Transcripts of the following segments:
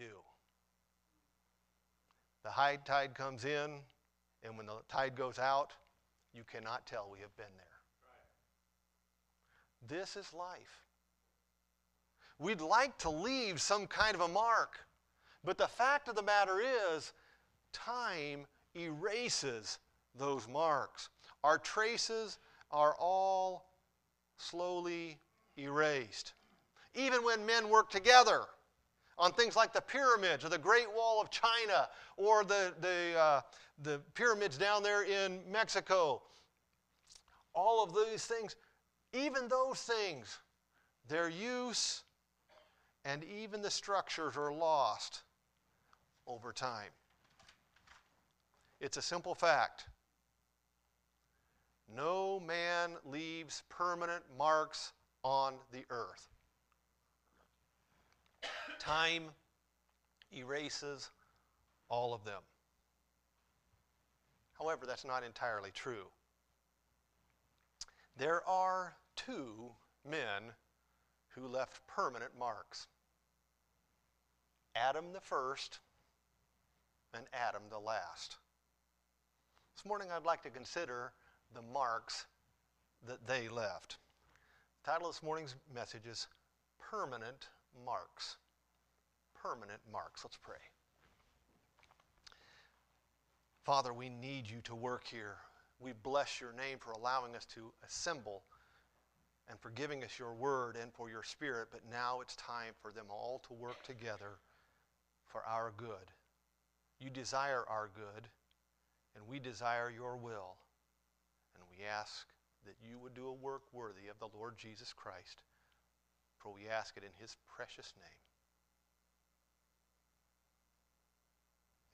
do. The high tide comes in, and when the tide goes out, you cannot tell we have been there. Right. This is life. We'd like to leave some kind of a mark, but the fact of the matter is, time erases those marks. Our traces are all slowly erased. Even when men work together on things like the pyramids or the Great Wall of China or the pyramids down there in Mexico, all of these things, even those things, their use and even the structures are lost over time. It's a simple fact. No man leaves permanent marks on the earth. Time erases all of them. However, that's not entirely true. There are two men who left permanent marks. Adam the first and Adam the last. This morning I'd like to consider the marks that they left. The title of this morning's message is Permanent Marks. Permanent marks. Let's pray. Father, we need you to work here. We bless your name for allowing us to assemble and for giving us your word and for your spirit, but now it's time for them all to work together for our good. You desire our good, and we desire your will. And we ask that you would do a work worthy of the Lord Jesus Christ, for we ask it in his precious name.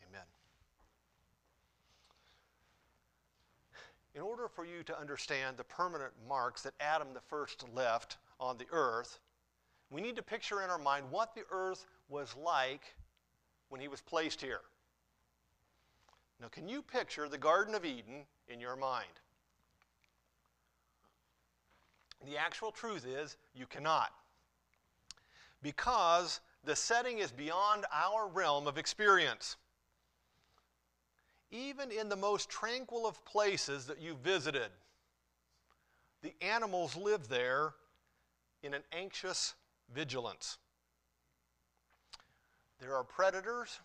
Amen. In order for you to understand the permanent marks that Adam the first left on the earth, we need to picture in our mind what the earth was like when he was placed here. Now, can you picture the Garden of Eden in your mind? The actual truth is you cannot, because the setting is beyond our realm of experience. Even in the most tranquil of places that you visited, the animals live there in an anxious vigilance. There are predators,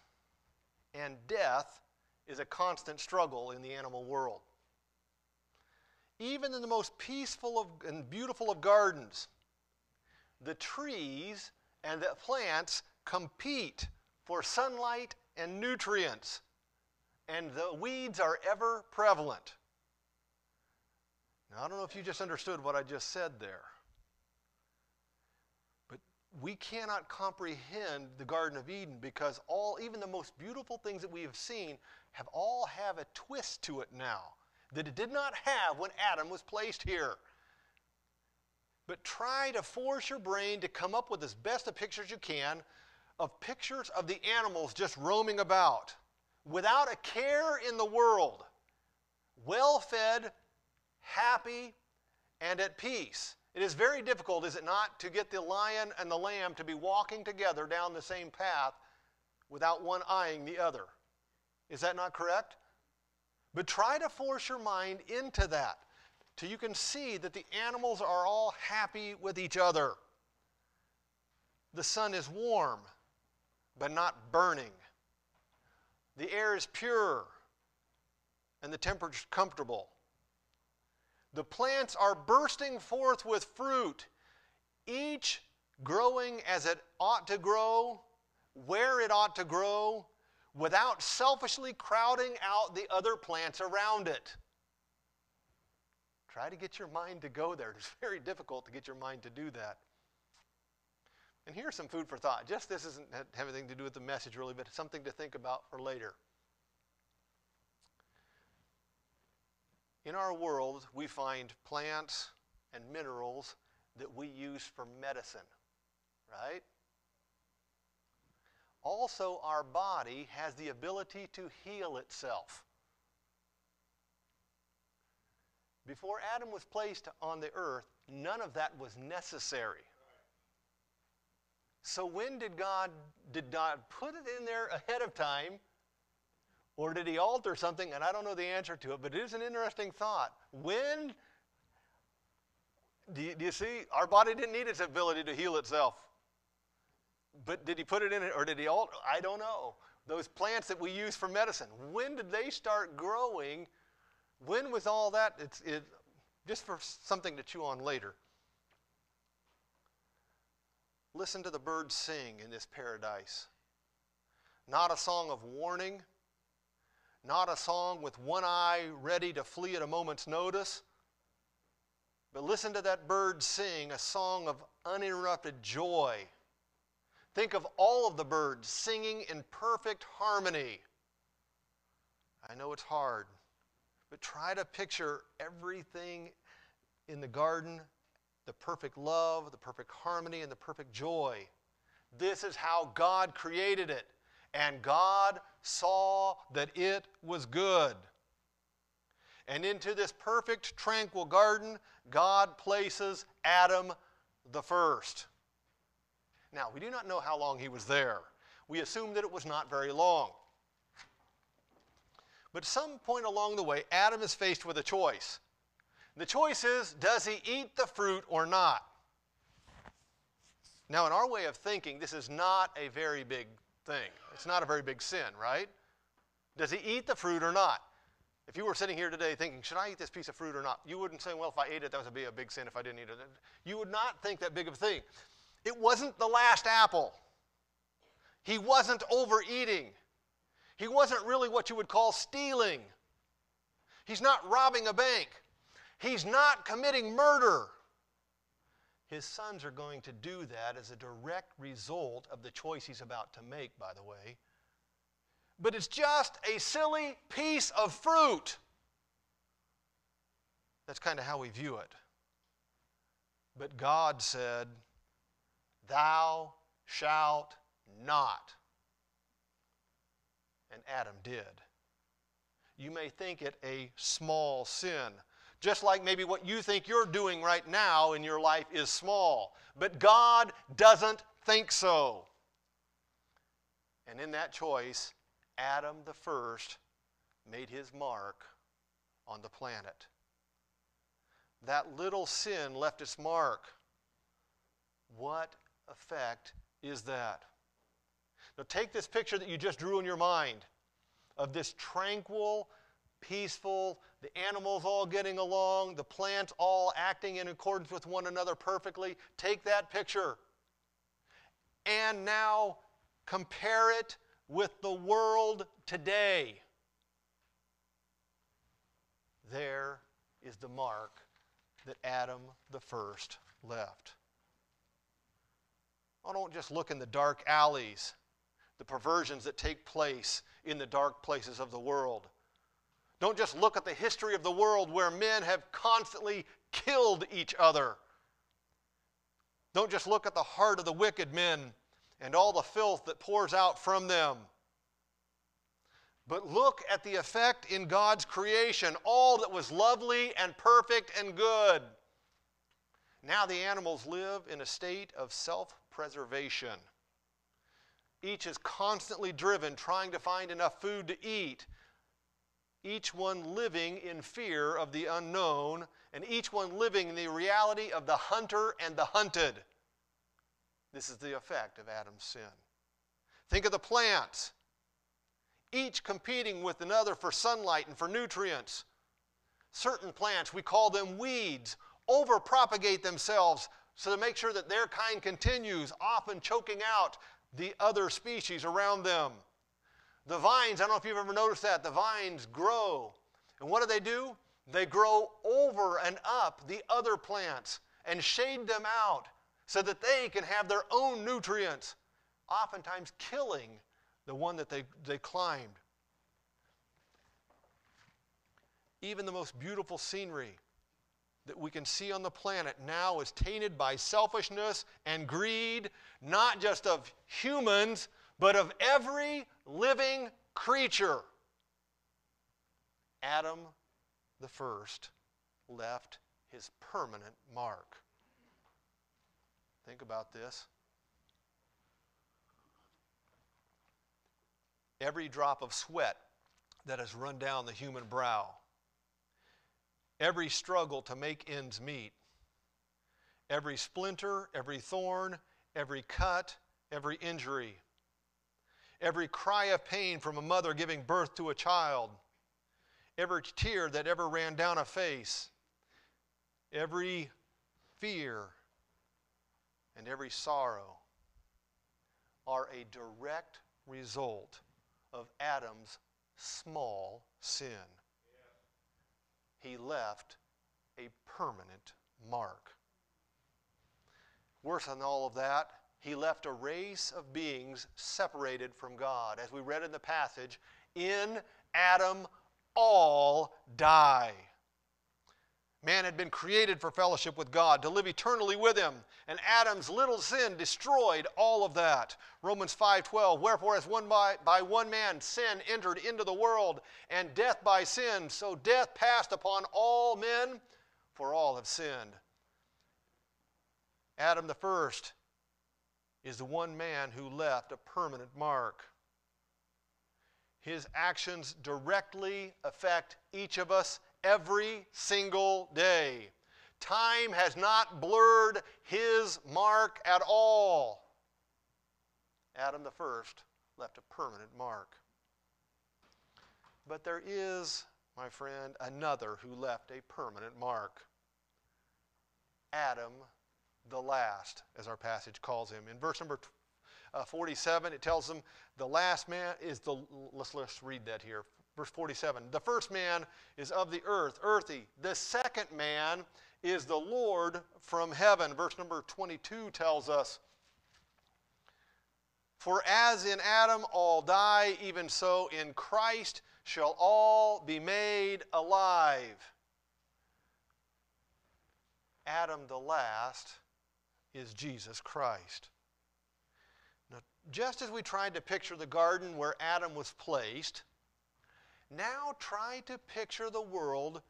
and death is a constant struggle in the animal world. Even in the most peaceful and beautiful of gardens, the trees and the plants compete for sunlight and nutrients, and the weeds are ever prevalent. Now, I don't know if you just understood what I just said there, but we cannot comprehend the Garden of Eden because even the most beautiful things that we have seen have a twist to it now that it did not have when Adam was placed here. But try to force your brain to come up with as best of pictures you can of pictures of the animals just roaming about without a care in the world, well-fed, happy, and at peace. It is very difficult, is it not, to get the lion and the lamb to be walking together down the same path without one eyeing the other. Is that not correct? But try to force your mind into that till you can see that the animals are all happy with each other. The sun is warm, but not burning. The air is pure, and the temperature is comfortable. The plants are bursting forth with fruit, each growing as it ought to grow, where it ought to grow, without selfishly crowding out the other plants around it. Try to get your mind to go there. It's very difficult to get your mind to do that. And here's some food for thought. Just this doesn't have anything to do with the message really, but it's something to think about for later. In our world, we find plants and minerals that we use for medicine, right? Also, our body has the ability to heal itself. Before Adam was placed on the earth, none of that was necessary. So when did God put it in there ahead of time? Or did he alter something? And I don't know the answer to it, but it is an interesting thought. When, do you see? Our body didn't need its ability to heal itself. But did he put it in it, or did he alter? I don't know. Those plants that we use for medicine, when did they start growing? When was all that? It's just for something to chew on later. Listen to the birds sing in this paradise. Not a song of warning, not a song with one eye ready to flee at a moment's notice, but listen to that bird sing a song of uninterrupted joy. Think of all of the birds singing in perfect harmony. I know it's hard, but try to picture everything in the garden, the perfect love, the perfect harmony, and the perfect joy. This is how God created it. And God saw that it was good. And into this perfect, tranquil garden, God places Adam the first. Now, we do not know how long he was there. We assume that it was not very long. But some point along the way, Adam is faced with a choice. The choice is, does he eat the fruit or not? Now, in our way of thinking, this is not a very big thing. It's not a very big sin, right? Does he eat the fruit or not? If you were sitting here today thinking, should I eat this piece of fruit or not? You wouldn't say, well, if I ate it, that would be a big sin if I didn't eat it. You would not think that big of a thing. It wasn't the last apple. He wasn't overeating. He wasn't really what you would call stealing. He's not robbing a bank. He's not committing murder. His sons are going to do that as a direct result of the choice he's about to make, by the way. But it's just a silly piece of fruit. That's kind of how we view it. But God said, "Thou shalt not." And Adam did. You may think it a small sin. Just like maybe what you think you're doing right now in your life is small. But God doesn't think so. And in that choice, Adam the first made his mark on the planet. That little sin left its mark. What effect is that? Now take this picture that you just drew in your mind of this tranquil, peaceful, the animals all getting along, the plants all acting in accordance with one another perfectly. Take that picture and now compare it with the world today. There is the mark that Adam the first left. Oh, don't just look in the dark alleys, the perversions that take place in the dark places of the world. Don't just look at the history of the world where men have constantly killed each other. Don't just look at the heart of the wicked men and all the filth that pours out from them. But look at the effect in God's creation, all that was lovely and perfect and good. Now the animals live in a state of self-preservation. Each is constantly driven, trying to find enough food to eat. Each one living in fear of the unknown, and each one living in the reality of the hunter and the hunted. This is the effect of Adam's sin. Think of the plants, each competing with another for sunlight and for nutrients. Certain plants, we call them weeds, overpropagate themselves so to make sure that their kind continues, often choking out the other species around them. The vines, I don't know if you've ever noticed that, the vines grow. And what do? They grow over and up the other plants and shade them out so that they can have their own nutrients, oftentimes killing the one that they climbed. Even the most beautiful scenery that we can see on the planet now is tainted by selfishness and greed, not just of humans, but of every living creature. Adam the first left his permanent mark. Think about this. every drop of sweat that has run down the human brow, every struggle to make ends meet, every splinter, every thorn, every cut, every injury, every cry of pain from a mother giving birth to a child, every tear that ever ran down a face, every fear and every sorrow are a direct result of Adam's small sin. He left a permanent mark. Worse than all of that, he left a race of beings separated from God. As we read in the passage, in Adam all die. Man had been created for fellowship with God, to live eternally with him. And Adam's little sin destroyed all of that. Romans 5:12, wherefore as by one man sin entered into the world, and death by sin, so death passed upon all men, for all have sinned. Adam the first is the one man who left a permanent mark. His actions directly affect each of us every single day. Time has not blurred his mark at all. Adam the first left a permanent mark. But there is, my friend, another who left a permanent mark. Adam the last, as our passage calls him. In verse number 47, it tells him the last man is the... Let's read that here. Verse 47, the first man is of the earth, earthy. The second man is the Lord from heaven. Verse number 22 tells us, for as in Adam all die, even so in Christ shall all be made alive. Adam the last is Jesus Christ. Now, just as we tried to picture the garden where Adam was placed, now try to picture the world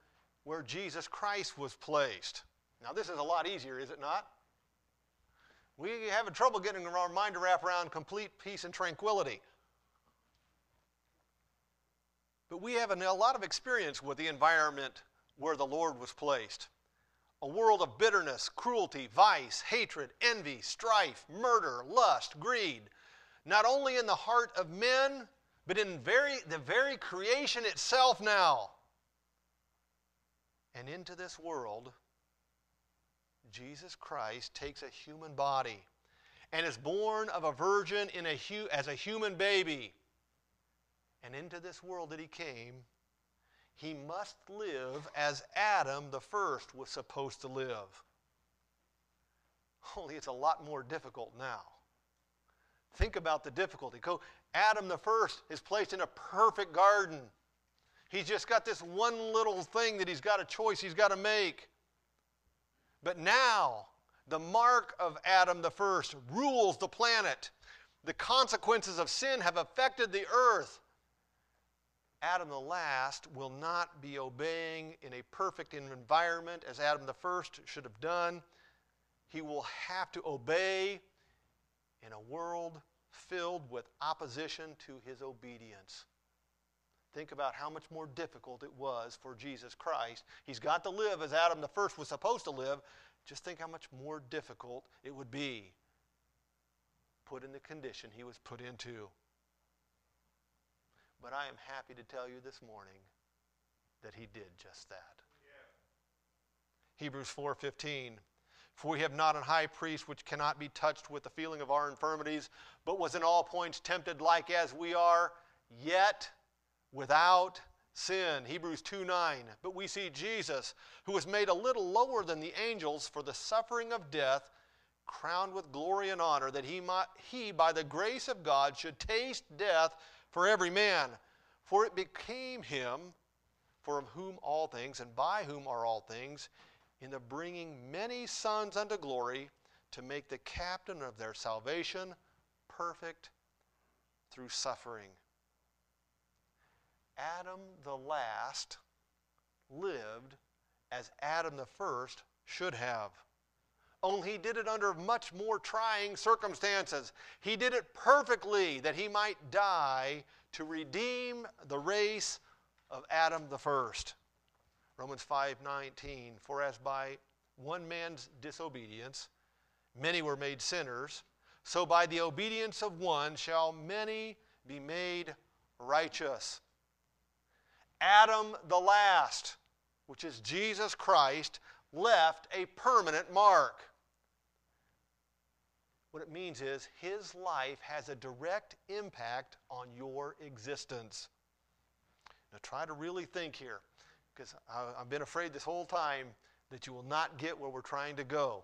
where Jesus Christ was placed. Now this is a lot easier, is it not? We have trouble getting our mind to wrap around complete peace and tranquility. But we have a lot of experience with the environment where the Lord was placed. A world of bitterness, cruelty, vice, hatred, envy, strife, murder, lust, greed. Not only in the heart of men, but in the very creation itself now. And into this world, Jesus Christ takes a human body and is born of a virgin as a human baby. And into this world that he came, he must live as Adam the first was supposed to live. Only it's a lot more difficult now. Think about the difficulty. Adam the first is placed in a perfect garden. He's just got this one little thing that he's got a choice he's got to make. But now, the mark of Adam the first rules the planet. The consequences of sin have affected the earth. Adam the last will not be obeying in a perfect environment as Adam the first should have done. He will have to obey in a world filled with opposition to his obedience. Think about how much more difficult it was for Jesus Christ. He's got to live as Adam the first was supposed to live. Just think how much more difficult it would be put in the condition he was put into. But I am happy to tell you this morning that he did just that. Yeah. Hebrews 4:15. For we have not an high priest which cannot be touched with the feeling of our infirmities, but was in all points tempted like as we are, yet without sin. Hebrews 2:9. But we see Jesus, who was made a little lower than the angels for the suffering of death, crowned with glory and honor, that he by the grace of God should taste death for every man. For it became him, for whom all things and by whom are all things, in the bringing many sons unto glory, to make the captain of their salvation perfect through suffering. Adam the last lived as Adam the first should have. Only he did it under much more trying circumstances. He did it perfectly that he might die to redeem the race of Adam the first. Romans 5:19, for as by one man's disobedience many were made sinners, so by the obedience of one shall many be made righteous. Adam the last, which is Jesus Christ, left a permanent mark. What it means is his life has a direct impact on your existence. Now try to really think here, because I've been afraid this whole time that you will not get where we're trying to go.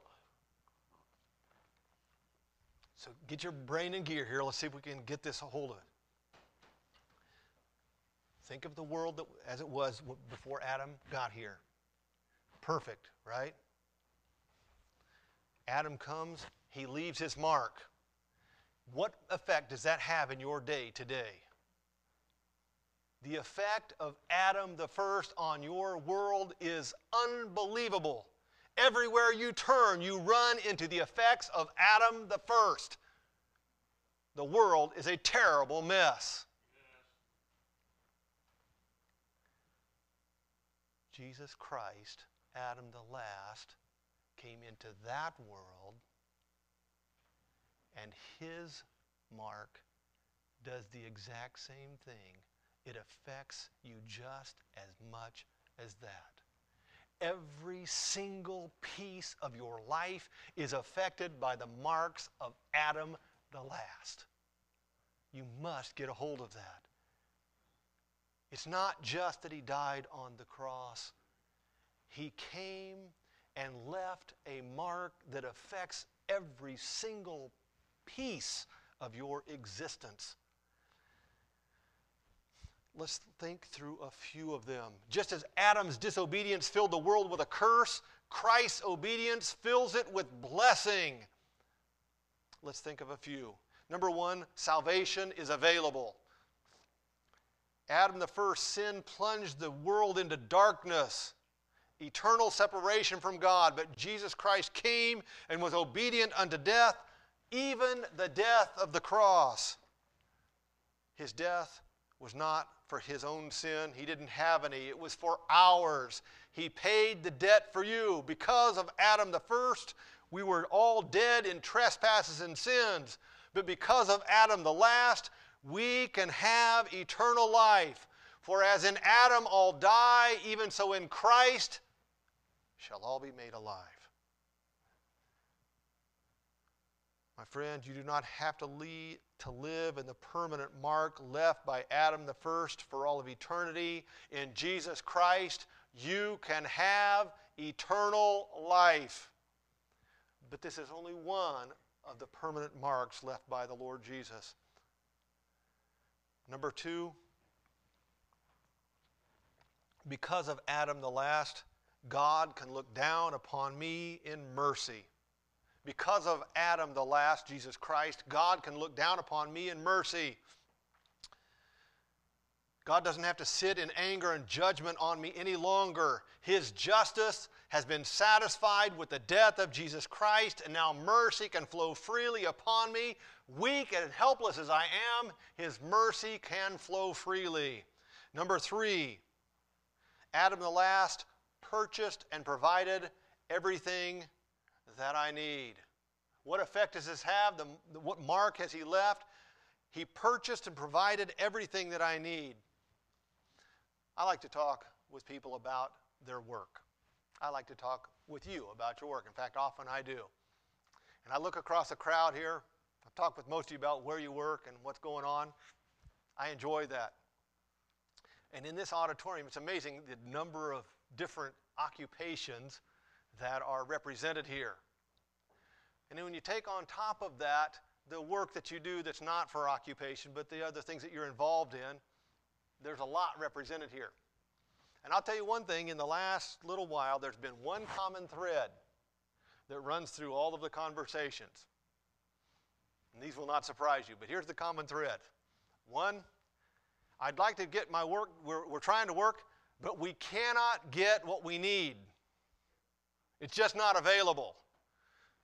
So get your brain in gear here. Let's see if we can get this a hold of it. Think of the world as it was before Adam got here. Perfect, right? Adam comes, he leaves his mark. What effect does that have in your day today? The effect of Adam the first on your world is unbelievable. Everywhere you turn, you run into the effects of Adam the first. The world is a terrible mess. Yes. Jesus Christ, Adam the last, came into that world, and his mark does the exact same thing. It affects you just as much as that. Every single piece of your life is affected by the marks of Adam the last. You must get a hold of that. It's not just that he died on the cross. He came and left a mark that affects every single piece of your existence. Let's think through a few of them. Just as Adam's disobedience filled the world with a curse, Christ's obedience fills it with blessing. Let's think of a few. Number one, salvation is available. Adam the first sin plunged the world into darkness, eternal separation from God. But Jesus Christ came and was obedient unto death, even the death of the cross. His death was not for his own sin. He didn't have any. It was for ours. He paid the debt for you. Because of Adam the first, we were all dead in trespasses and sins. But because of Adam the last, we can have eternal life. For as in Adam all die, even so in Christ shall all be made alive. My friend, you do not have to live in the permanent mark left by Adam the first for all of eternity. In Jesus Christ, you can have eternal life. But this is only one of the permanent marks left by the Lord Jesus. Number two, because of Adam the last, God can look down upon me in mercy. Because of Adam the last, Jesus Christ, God can look down upon me in mercy. God doesn't have to sit in anger and judgment on me any longer. His justice has been satisfied with the death of Jesus Christ, and now mercy can flow freely upon me. Weak and helpless as I am, his mercy can flow freely. Number three, Adam the last purchased and provided everything that I need. What effect does this have? What mark has he left? He purchased and provided everything that I need. I like to talk with people about their work. I like to talk with you about your work. In fact, often I do. And I look across the crowd here. I've talked with most of you about where you work and what's going on. I enjoy that. And in this auditorium, it's amazing the number of different occupations that are represented here. And then when you take on top of that the work that you do that's not for occupation, but the other things that you're involved in, there's a lot represented here. And I'll tell you one thing, in the last little while, there's been one common thread that runs through all of the conversations. And these will not surprise you, but here's the common thread. One, I'd like to get my work, we're trying to work, but we cannot get what we need. It's just not available.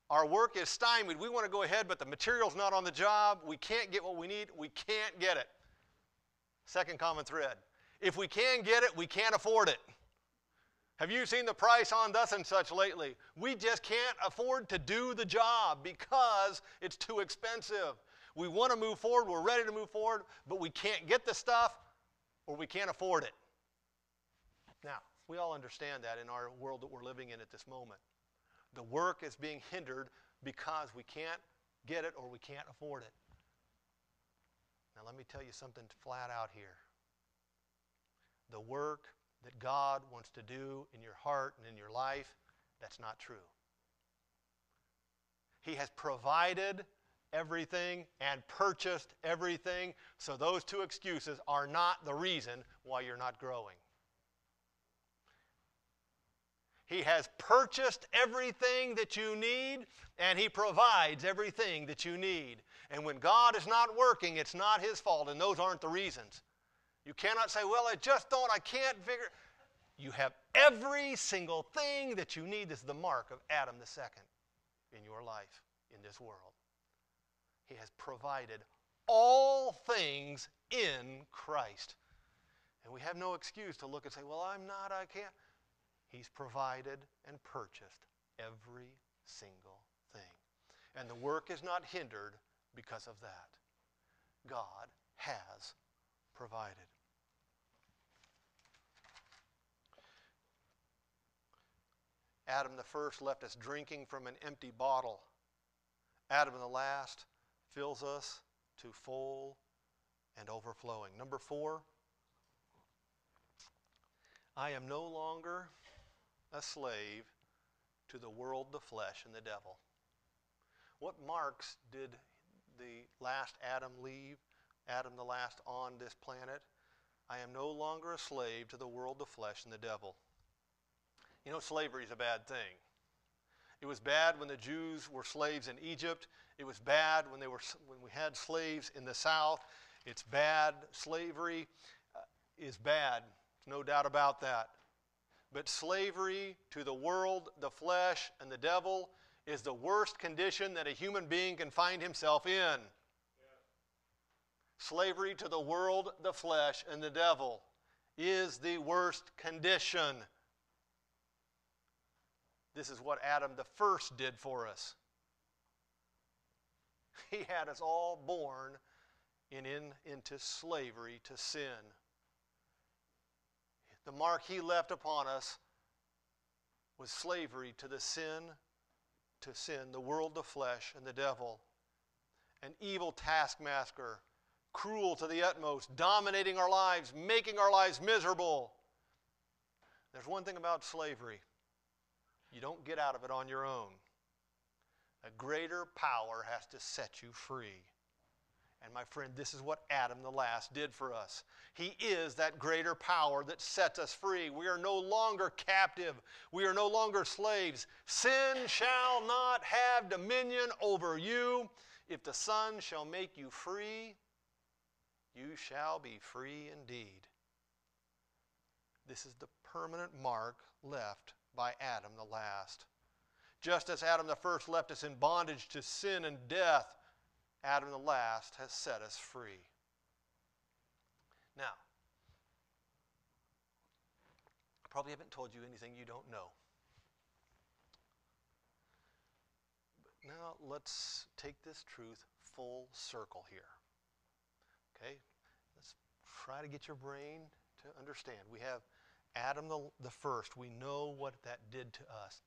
Our work is stymied. We want to go ahead, but the material's not on the job. We can't get what we need. We can't get it. Second common thread. If we can get it, we can't afford it. Have you seen the price on thus and such lately? We just can't afford to do the job because it's too expensive. We want to move forward, we're ready to move forward, but we can't get the stuff or we can't afford it. Now, we all understand that in our world that we're living in at this moment. The work is being hindered because we can't get it or we can't afford it. Now, let me tell you something flat out here. The work that God wants to do in your heart and in your life, that's not true. He has provided everything and purchased everything, so those two excuses are not the reason why you're not growing. He has purchased everything that you need, and He provides everything that you need. And when God is not working, it's not His fault, and those aren't the reasons. You cannot say, well, I can't figure. You have every single thing that you need. This is the mark of Adam the second in your life, in this world. He has provided all things in Christ. And we have no excuse to look and say, well, I can't. He's provided and purchased every single thing. And the work is not hindered because of that. God has provided. Adam the first left us drinking from an empty bottle. Adam the last fills us to full and overflowing. Number four, I am no longer a slave to the world, the flesh, and the devil. What marks did the last Adam leave? Adam the last on this planet. I am no longer a slave to the world, the flesh, and the devil. You know, slavery is a bad thing. It was bad when the Jews were slaves in Egypt. It was bad when we had slaves in the South. It's bad. Slavery is bad, no doubt about that. But slavery to the world, the flesh, and the devil is the worst condition that a human being can find himself in. Slavery to the world, the flesh, and the devil is the worst condition. This is what Adam the first did for us. He had us all born into slavery to sin. The mark he left upon us was slavery to the world, the flesh, and the devil. An evil taskmaster, cruel to the utmost, dominating our lives, making our lives miserable. There's one thing about slavery. You don't get out of it on your own. A greater power has to set you free. And my friend, this is what Adam the last did for us. He is that greater power that sets us free. We are no longer captive. We are no longer slaves. Sin shall not have dominion over you. If the Son shall make you free, you shall be free indeed. This is the permanent mark left by Adam the last. Just as Adam the first left us in bondage to sin and death, Adam the last has set us free. Now, I probably haven't told you anything you don't know. But now let's take this truth full circle here. Okay, let's try to get your brain to understand. We have Adam the first. We know what that did to us.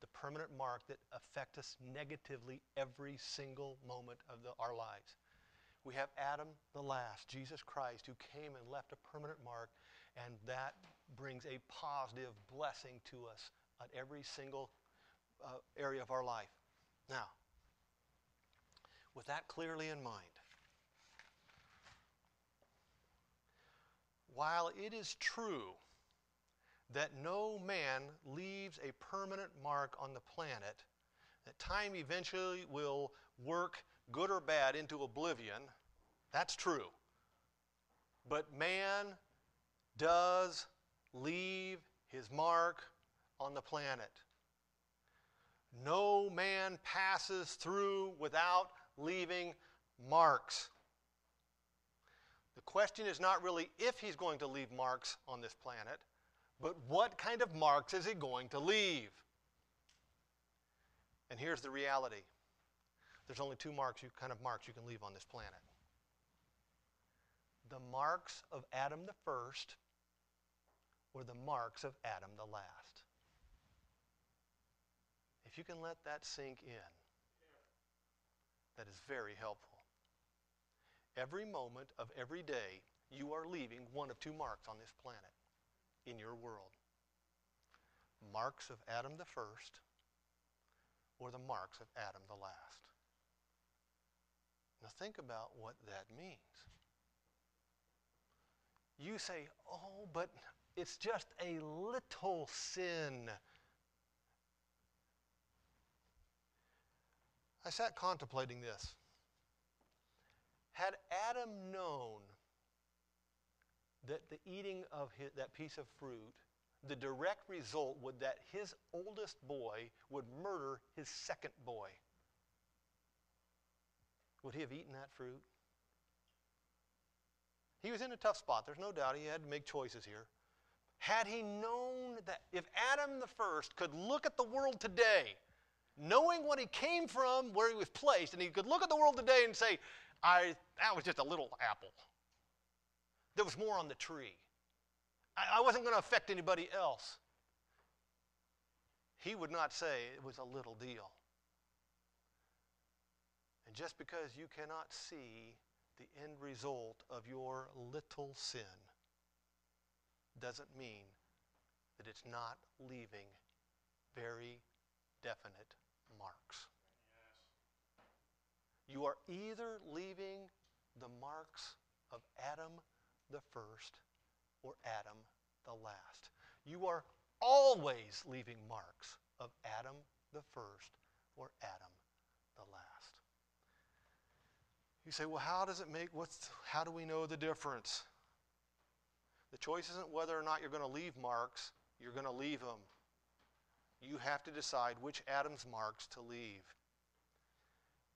The permanent mark that affects us negatively every single moment of our lives. We have Adam the last, Jesus Christ, who came and left a permanent mark, and that brings a positive blessing to us on every single area of our life. Now, with that clearly in mind, while it is true that no man leaves a permanent mark on the planet, that time eventually will work good or bad into oblivion, that's true. But man does leave his mark on the planet. No man passes through without leaving marks. The question is not really if he's going to leave marks on this planet, but what kind of marks is he going to leave? And here's the reality. There's only two kind of marks you can leave on this planet. The marks of Adam the first or the marks of Adam the last. If you can let that sink in, that is very helpful. Every moment of every day, you are leaving one of two marks on this planet in your world. Marks of Adam the first or the marks of Adam the last. Now think about what that means. You say, oh, but it's just a little sin. I sat contemplating this. Had Adam known that the eating of that piece of fruit, the direct result would that his oldest boy would murder his second boy, would he have eaten that fruit? He was in a tough spot. There's no doubt he had to make choices here. Had he known that, if Adam the first could look at the world today, knowing what he came from, where he was placed, and he could look at the world today and say, that was just a little apple. There was more on the tree. I wasn't going to affect anybody else. He would not say it was a little deal. And just because you cannot see the end result of your little sin doesn't mean that it's not leaving very definite marks. Yes. You are either leaving the marks of Adam the first or Adam the last. You are always leaving marks of Adam the first or Adam the last. You say, well, how do we know the difference? The choice isn't whether or not you're going to leave marks. You're going to leave them. You have to decide which Adam's marks to leave.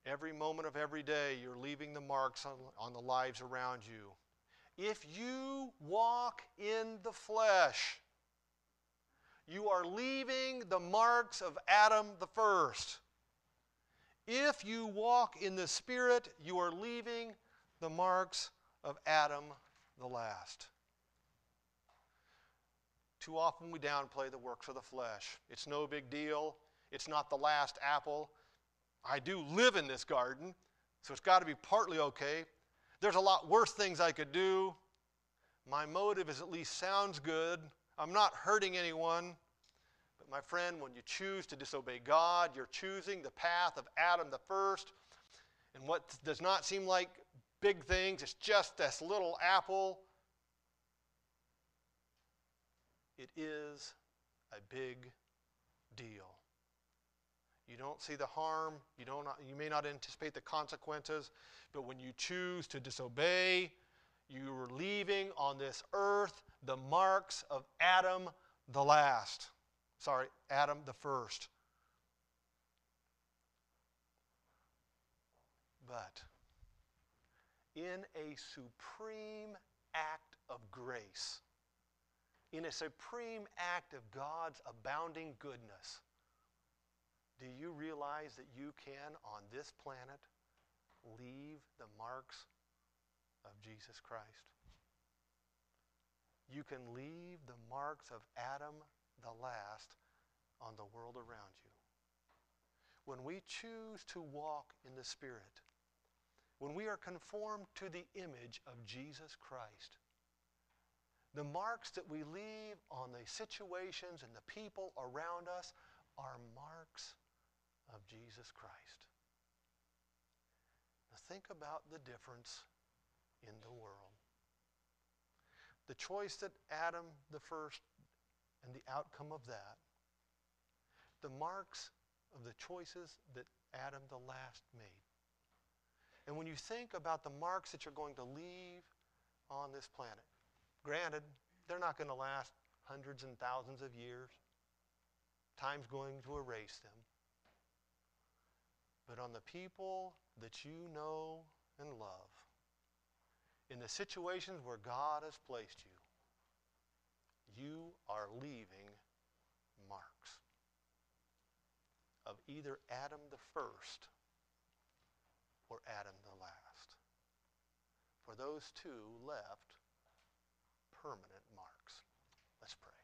Every moment of every day, you're leaving the marks on the lives around you. If you walk in the flesh, you are leaving the marks of Adam the first. If you walk in the Spirit, you are leaving the marks of Adam the last. Too often we downplay the works of the flesh. It's no big deal. It's not the last apple. I do live in this garden, so it's got to be partly okay. There's a lot worse things I could do. My motive is at least sounds good. I'm not hurting anyone. But my friend, when you choose to disobey God, you're choosing the path of Adam the first. And what does not seem like big things, it's just this little apple. It is a big deal. You don't see the harm. You may not anticipate the consequences. But when you choose to disobey, you are leaving on this earth the marks of Adam the last. Sorry, Adam the first. But in a supreme act of grace, in a supreme act of God's abounding goodness, do you realize that you can, on this planet, leave the marks of Jesus Christ? You can leave the marks of Adam the last on the world around you. When we choose to walk in the Spirit, when we are conformed to the image of Jesus Christ, the marks that we leave on the situations and the people around us are marks of Jesus Christ. Now think about the difference in the world. The choice that Adam the first and the outcome of that, the marks of the choices that Adam the last made. And when you think about the marks that you're going to leave on this planet, granted, they're not going to last hundreds and thousands of years. Time's going to erase them. But on the people that you know and love, in the situations where God has placed you, you are leaving marks of either Adam the first or Adam the last. For those two left permanent marks. Let's pray.